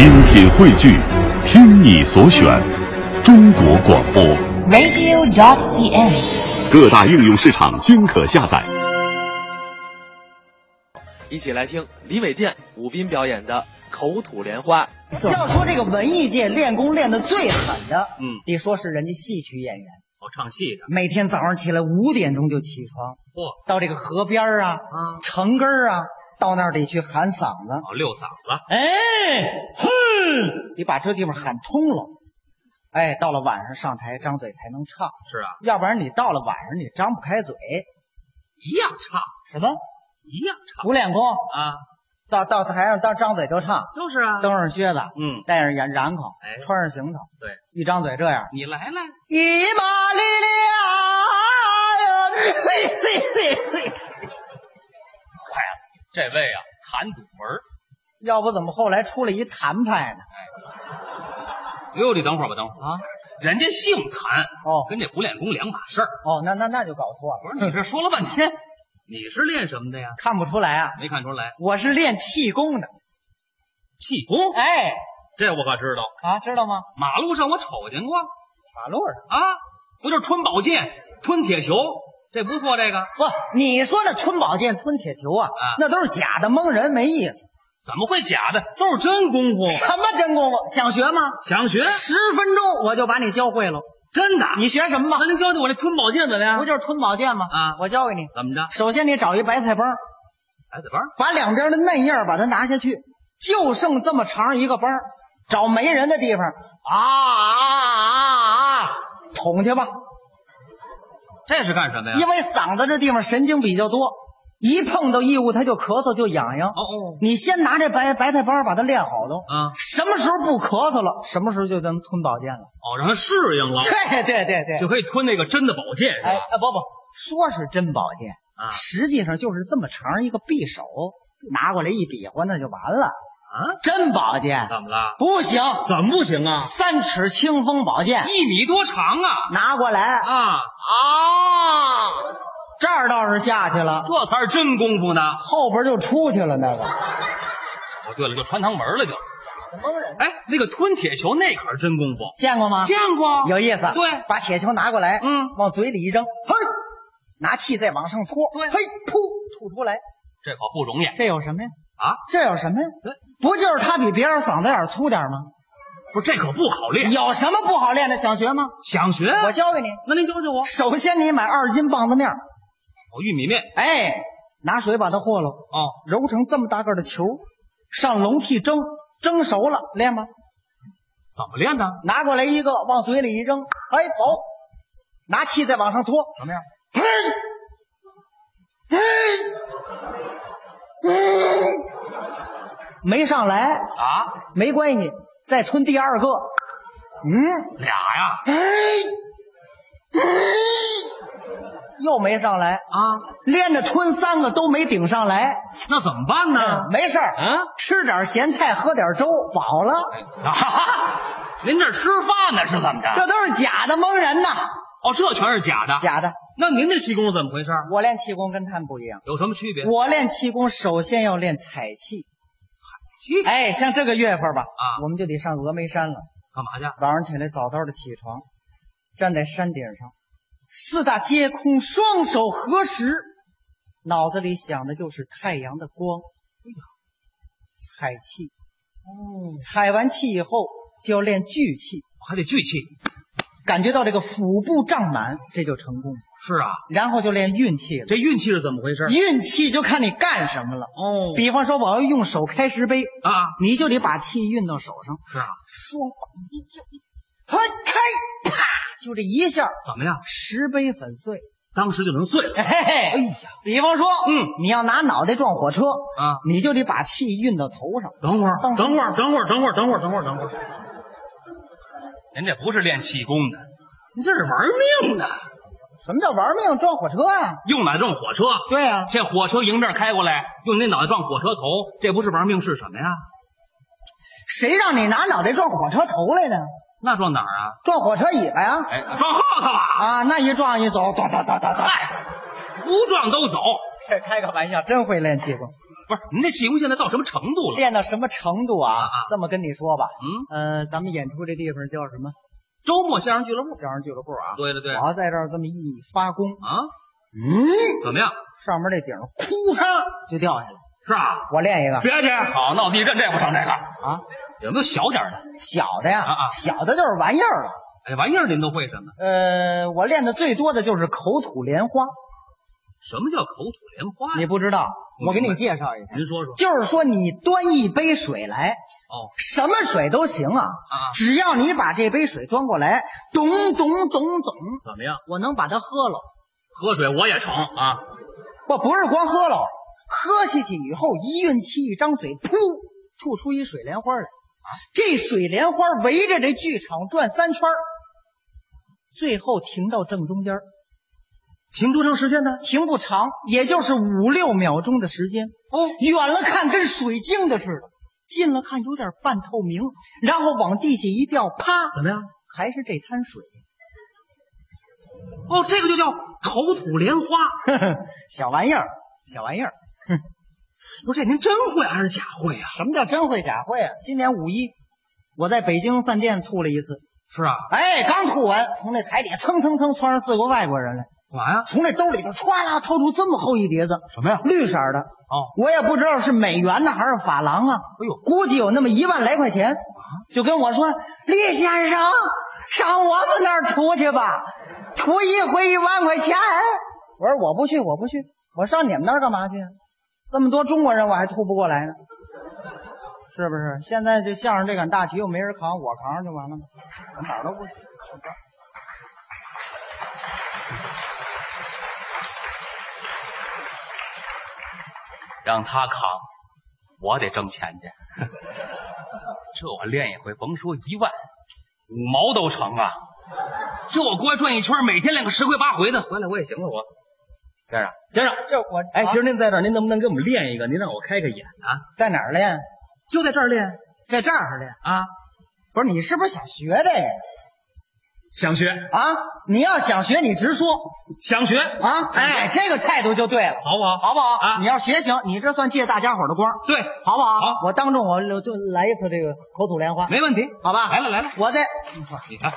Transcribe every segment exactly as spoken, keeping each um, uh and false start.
精品汇聚，听你所选，中国广播 radio 点 c s， 各大应用市场均可下载。一起来听李伟健、武斌表演的口吐莲花。要说这个文艺界练功练得最狠的，嗯，你说是人家戏曲演员，我唱戏的，每天早上起来五点钟就起床，嚯，到这个河边啊、啊城根啊，到那儿得去喊嗓子，哦，溜嗓子，哎，哼，你把这地方喊通了，哎，到了晚上上台张嘴才能唱，是啊，要不然你到了晚上你张不开嘴，一样唱什么？一样唱无脸功啊。到到台上，到张嘴就唱，就是啊，蹬上靴子，嗯，戴上眼染口，哎，穿上行头，对，一张嘴这样，你来来，一马力量，快了，这位啊，弹赌门，要不怎么后来出了一谭派呢？哎呦，你等会儿吧，等会儿啊，人家姓谭哦，跟这不练功两码事儿哦，那那那就搞错了，不是你这说了半天。你是练什么的呀？看不出来啊，没看出来，我是练气功的。气功？哎，这我可知道啊，知道吗？马路上我瞅见过，马路上啊，不就是吞宝剑、吞铁球？这不错，这个不，你说那吞宝剑、吞铁球啊，啊那都是假的，蒙人没意思。怎么会假的？都是真功夫。什么真功夫？想学吗？想学？十分钟我就把你教会了。真的？你学什么吧？那您教教我这吞宝剑怎么样？不就是吞宝剑吗？啊，我教给你怎么着。首先你找一白菜帮，白菜帮，把两边的嫩叶把它拿下去，就剩这么长一个帮，找没人的地方啊啊啊捅去吧。这是干什么呀？因为嗓子这地方神经比较多，一碰到异物它就咳嗽就痒痒。哦哦，你先拿这白白菜包把它练好喽。啊，什么时候不咳嗽了，什么时候就能吞宝剑了。哦，让它适应了。对对对对，就可以吞那个真的宝剑是吧？哎，啊、不不，说是真宝剑啊，实际上就是这么长一个匕首，拿过来一比划那就完了。啊，真宝剑怎么了？不行。怎么不行啊？三尺清风宝剑，一米多长啊！拿过来啊啊！这儿倒是下去了，这才是真功夫呢。后边就出去了那个。哦，对了，就穿堂门了就。蒙人。哎，那个吞铁球那可是真功夫，见过吗？见过，有意思。对，把铁球拿过来，嗯，往嘴里一扔，嘿，拿气再往上拖，对，嘿，噗，吐出来。这可不容易。这有什么呀？啊，这有什么呀？对，不就是他比别人嗓子眼粗点吗？不是，这可不好练。有什么不好练的？想学吗？想学，我教给你。那您教教我。首先，你买二斤棒子面。哦，玉米面，哎，拿水把它和了，哦，揉成这么大个的球，上笼屉蒸，蒸熟了练吧。怎么练呢？拿过来一个，往嘴里一扔，哎，走，拿气再往上拖，怎么样？嘿，嘿，嗯，没上来啊，没关系，再吞第二个，嗯，俩呀，嘿，又没上来啊！连着吞三个都没顶上来，那怎么办呢？嗯、没事儿，嗯，吃点咸菜，喝点粥，饱了。啊、您这吃饭呢是怎么着？这都是假的，蒙人呐！哦，这全是假的，假的。那您这气功怎么回事？我练气功跟他们不一样，有什么区别？我练气功首先要练采气，采气。哎，像这个月份吧，啊，我们就得上峨眉山了。干嘛去？早上起来早早的起床，站在山顶上。四大皆空，双手合十，脑子里想的就是太阳的光。采气，哦，采完气以后就要练聚气，还得聚气，感觉到这个腹部胀满，这就成功了。是啊，然后就练运气了。这运气是怎么回事？运气就看你干什么了。哦，比方说我要用手开石碑啊，你就得把气运到手上。是啊，双膀一交，嘿，开，啪。就这一下怎么样？石碑粉碎，当时就能碎了。嘿嘿，哎呀，比方说，嗯，你要拿脑袋撞火车啊，你就得把气运到头上。等会儿，等会儿，等会儿，等会儿，等会儿，等会儿，等会儿。您这不是练气功的，您这是玩命的。什么叫玩命？撞火车啊？用脑袋撞火车？对啊，这火车迎面开过来，用您脑袋撞火车头，这不是玩命是什么呀？谁让你拿脑袋撞火车头来呢？那撞哪儿啊？撞火车尾巴呀！哎，撞后头了啊！那一撞一走，走走走走走，嗨，不撞都走。这开个玩笑，真会练气功。不是，您这气功现在到什么程度了？练到什么程度啊？啊这么跟你说吧，嗯，呃，咱们演出这地方叫什么？周末相声俱乐部。相声俱乐部啊。对了对了。我要在这儿这么一发功啊，嗯，怎么样？上面那顶哭嚓就掉下来了。是啊，我练一个。别去，好，那我地震这不成这个啊？有没有小点的？小的呀，啊啊小的就是玩意儿了。哎，玩意儿您都会什么？呃，我练的最多的就是口吐莲花。什么叫口吐莲花？你不知道，我给你介绍一下。您说说。就是说你端一杯水来，哦，什么水都行啊，啊只要你把这杯水端过来，咚咚咚咚，怎么样？我能把它喝了。喝水我也成啊。我不是光喝了，喝下去以后一运气一张嘴，噗，吐出一水莲花来。这水莲花围着这剧场转三圈，最后停到正中间。停多长时间呢？停不长，也就是五六秒钟的时间。哦，远了看跟水晶的似的，近了看有点半透明，然后往地下一掉，啪，怎么样？还是这滩水。哦，这个就叫口吐莲花。小玩意儿，小玩意儿。哼，不是，这您真会还是假会啊？什么叫真会假会啊？今年五一，我在北京饭店吐了一次。是啊。哎，刚吐完，从那台底下蹭蹭蹭窜上四个外国人来。干嘛呀？从这兜里头歘啦掏出这么厚一碟子，什么呀？绿色的。哦，我也不知道是美元呢还是法郎啊。哎呦，估计有那么一万来块钱。啊，就跟我说，李先生，上我们那儿吐去吧，吐一回一万块钱。我说我不去，我不去，我上你们那儿干嘛去？这么多中国人我还吐不过来呢，是不是？现在这相声这杆大旗又没人扛，我扛上就完了吗？我哪儿都不去。让他扛，我得挣钱去。这我练一回，甭说一万，五毛都成啊！这我国外转一圈，每天练个十回八回的，回来我也行了。我先生，先生，这我哎，今儿您在这儿，您能不能给我们练一个？您让我开开眼啊！在哪儿练？就在这儿练，在这儿练啊！不是你是不是想学这个？想学啊！你要想学，你直说。想学啊！哎，这个态度就对了，好不好？好不好啊？你要学行，你这算借大家伙的光，对，好不好？好，我当众我就来一次这个口吐莲花，没问题，好吧？来了来了，我再你看，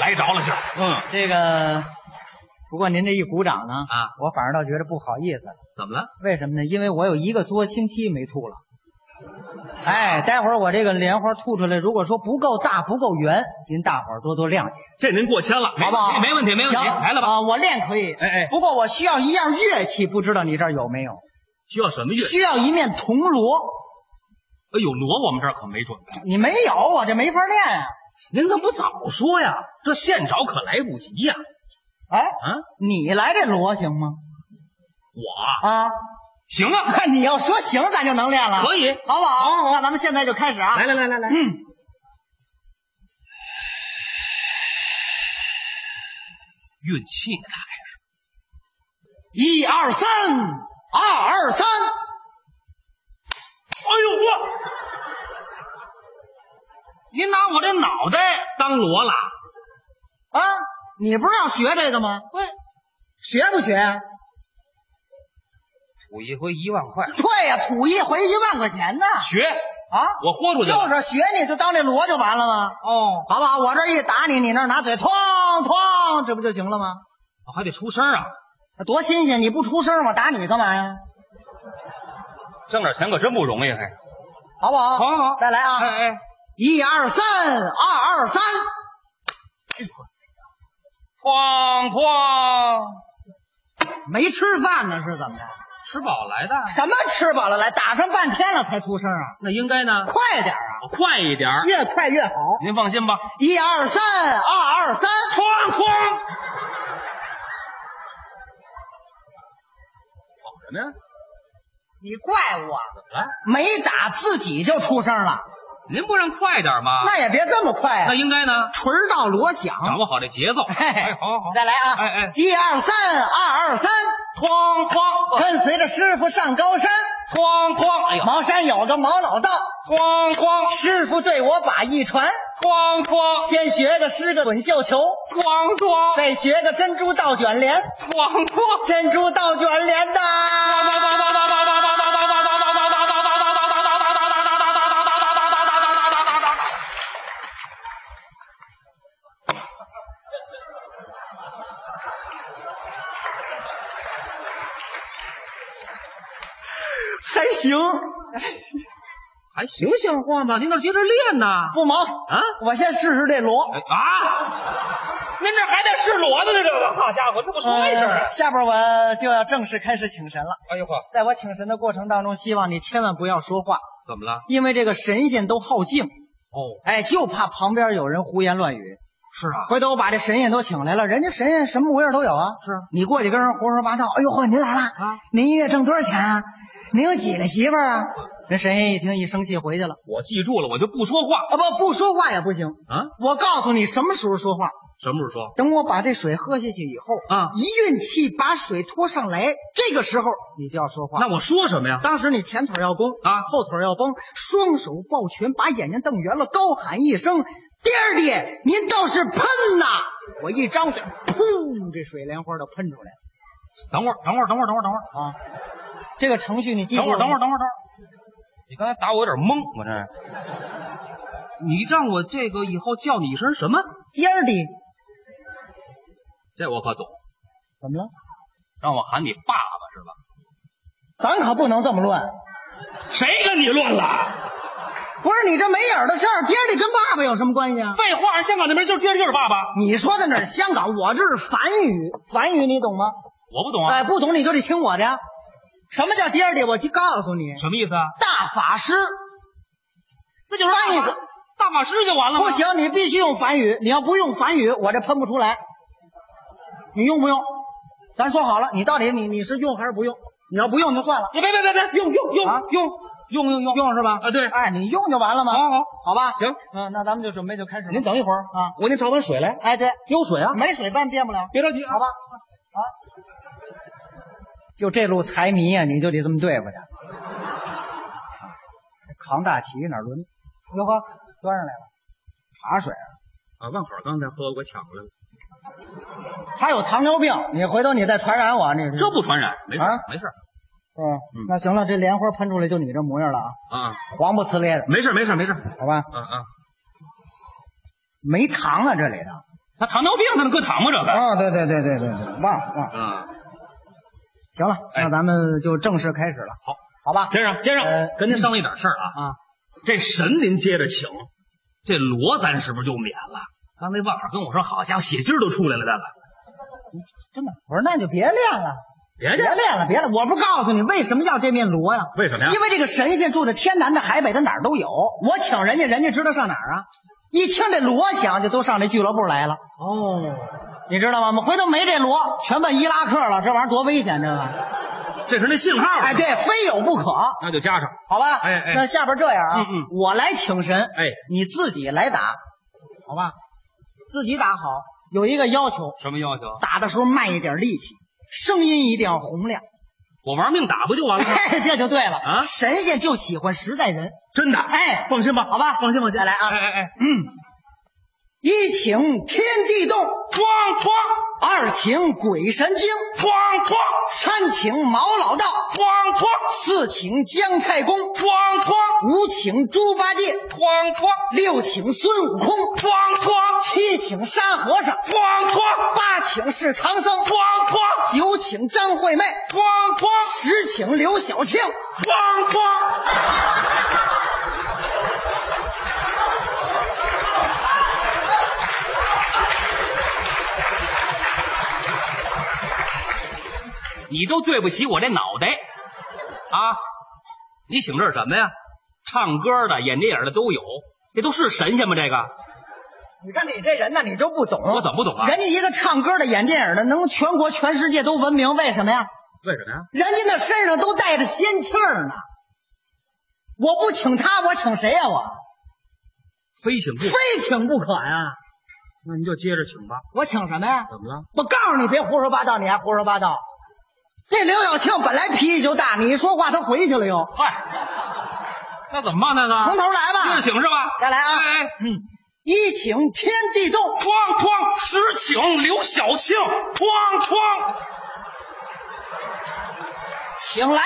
来着了就，嗯，这个。不过您这一鼓掌呢，啊，我反而倒觉得不好意思了。怎么了？为什么呢？因为我有一个多星期没吐了。哎，待会儿我这个莲花吐出来，如果说不够大不够圆，您大伙儿多多谅解。这您过谦了，好不好？没问题，没问题。来了吧？啊，我练可以。哎哎，不过我需要一样乐器，不知道你这儿有没有？需要什么乐器？需要一面铜锣。哎呦，锣我们这儿可没准备。你没有，我这没法练啊。您怎么不早说呀？这现找可来不及呀。哎，啊，你来这锣行吗？我啊。行啊，你要说行，咱就能练了，可以，好不好？好，好，咱们现在就开始啊！来来来来来，嗯，运气呢，他开始，一二三，二二三，哎呦我，您拿我这脑袋当锣了啊？你不是要学这个吗？喂，学不学啊？吐一回一万块，对呀、啊，吐一回一万块钱呢。学啊，我豁出去就是学你，就当这锣就完了吗？哦，好不好？我这一打你，你那拿嘴，哐哐，这不就行了吗？我、哦、还得出声啊，多新鲜！你不出声，我打你干嘛呀？挣点钱可真不容易，还好不好？好好，再来啊！哎哎，一二三，二二三，哐哐，没吃饭呢是怎么着？吃饱来的？什么吃饱了来？打上半天了才出声啊！那应该呢？快点啊！快一点，越快越好。您放心吧。一二三，二二三，哐哐！搞什么呀？你怪我？怎么了？没打自己就出声了？您不让快点吗？那也别这么快啊！那应该呢？锤到锣响，掌握好这节奏。哎，好好好，再来啊！哎哎，一二三，二二三。哐哐，跟随着师傅上高山。哐哐，哎呦，茅山有个毛老道。哐哐，师傅对我把一传。哐哐，先学个狮个滚绣球。哐哐，再学个珍珠倒卷帘。哐哐，珍珠倒卷帘的。还行像话吗？您倒接着练呐！不忙啊，我先试试这锣、哎、啊！您这还在试锣呢，这个好家伙，这不说一声啊、呃！下边我就要正式开始请神了。哎呦呵！在我请神的过程当中，希望你千万不要说话。怎么了？因为这个神仙都好静哦，哎，就怕旁边有人胡言乱语。是啊，回头我把这神仙都请来了，人家神仙什么模样都有啊。是啊，你过去跟人胡说八道，哎呦呵，您来了啊？您一月挣多少钱啊？您有几个媳妇儿啊？人神仙一听一生气回去了。我记住了，我就不说话啊！不，不说话也不行啊！我告诉你什么时候说话，什么时候说。等我把这水喝下去以后啊，一运气把水拖上来，这个时候你就要说话。那我说什么呀？当时你前腿要弓啊，后腿要绷，双手抱拳，把眼睛瞪圆了，高喊一声：“爹爹，您倒是喷呐！”我一张嘴，噗，这水莲花就喷出来了。等会儿，等会儿，等会儿，等会儿，等会儿啊！这个程序你记住。等会儿，等会儿，等会儿，等会儿。你刚才打我有点懵，我这，你让我这个以后叫你一声什么？爹爹。这我可懂。怎么了？让我喊你爸爸是吧？咱可不能这么乱。谁跟你乱了？不是你这没眼的事儿，爹爹跟爸爸有什么关系啊？废话，香港那边就是爹爹就是爸爸。你说的那是香港，我这是梵语，梵语你懂吗？我不懂啊。哎，不懂你就得听我的。什么叫爹爹？我就告诉你什么意思啊？大法师，那就是翻译大法师就完了吗？不行，你必须用梵语，你要不用梵语我这喷不出来。你用不用？咱说好了，你到底你你是用还是不用？你要不用就算了。别别别别，用用用、啊、用用用用用是吧？啊对，哎，你用就完了吗？好好好吧，行，嗯、呃，那咱们就准备就开始。您等一会儿啊，我给您找碗水来。哎对，有水啊，没水半变不了。别着急，好吧？啊。就这路财迷啊，你就得这么对付他。扛大旗哪轮？哟呵，端上来了，茶水啊！啊，万口刚才喝，我抢过来了。他有糖尿病，你回头你再传染我，你这不传染，没事、啊、没事。嗯，嗯那行了，这莲花喷出来就你这模样了啊！啊，黄不呲咧的，没事没事没事，好吧？嗯嗯，没糖啊，这里头。他糖尿病，他能搁糖吗？这个啊，对对对对对对，忘忘啊。行了，那咱们就正式开始了。好、哎，好吧，先生，先生，呃、跟您商量一点事儿啊、嗯、啊！这神您接着请，这锣咱是不是就免了？刚才万老跟我说，好家伙，血筋都出来了，大哥。真的，我说那就别练了，别别练了，别了。我不告诉你为什么要这面锣呀？为什么呀？因为这个神仙住在天南的海北的哪儿都有，我请人家，人家知道上哪儿啊？一听这锣响，就都上这俱乐部来了。哦。你知道吗？我们回头没这锣，全奔伊拉克了，这玩意儿多危险！这个，这是那信号。哎，对，非有不可，那就加上，好吧？哎哎，那下边这样啊，嗯嗯我来请神，哎，你自己来打，好吧？自己打好，有一个要求，什么要求？打的时候慢一点力气，声音一定要洪亮。我玩命打不就完了吗？哎、这就对了啊！神仙就喜欢实在人，真的。哎，放心吧，好吧，放心放心，来啊！哎哎哎，嗯。一请天地动，哐哐；二请鬼神惊，哐哐；三请毛老道，哐哐；四请姜太公，哐哐；五请猪八戒，哐哐；六请孙悟空，哐哐；七请沙和尚，哐哐；八请是唐僧，哐哐；九请张惠妹，哐哐；十请刘晓庆，哐哐。你都对不起我这脑袋啊！你请这是什么呀？唱歌的、演电影的都有，这都是神仙吗？这个，你看你这人呢，你就不懂。我怎么不懂啊？人家一个唱歌的、演电影的，能全国全世界都闻名，为什么呀？为什么呀？人家那身上都带着仙气儿呢。我不请他，我请谁呀、啊？我非请不可，非请不可呀、啊！那你就接着请吧。我请什么呀？怎么了？我告诉你，别胡说八道，你还胡说八道。这刘晓庆本来脾气就大，你一说话他回去了又。嗨，那怎么办？那个从头来吧，接着请是吧？再来啊！哎哎嗯，一请天地动，哐哐；十请刘晓庆，哐哐；请来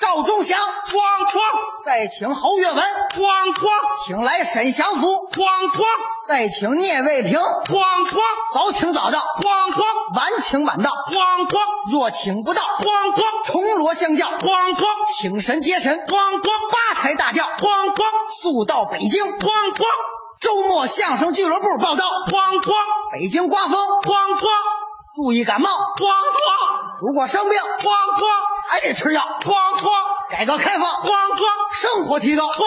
赵忠祥，哐哐；再请侯月文，哐哐；请来沈祥福，哐哐；再请聂卫平，哐哐；早请早到，哐哐；晚请晚到，哐哐；若请不到，哐哐；铜锣相叫，哐哐；请神接神，哐哐；八抬大轿，哐哐；速到北京，哐哐；周末相声俱乐部报道，哐哐；北京刮风，哐哐；注意感冒，哐哐；如果生病，哐哐；还得吃药，哐哐；改革开放，哐哐；生活提高，哐哐；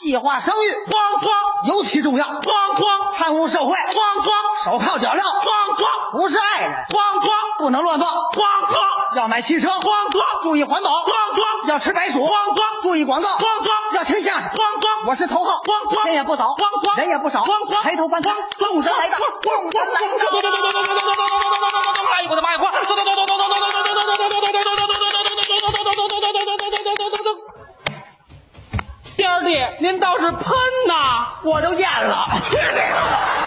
计划生育，哐哐；尤其重要，哐哐；贪污受贿，哐哐；手铐脚镣，哐哐；不是爱人，哐哐；不能乱报，哐哐；要买汽车，哐哐；注意环保，哐哐；要吃白薯，哐哐；注意广告，哐哐；要听相声，哐哐；我是头号，哐哐；天也不早，哐哐；人也不少，哐哐；抬头观看，众神来到，众神来到，哎呦我的妈呀！您倒是喷呐，我都咽了。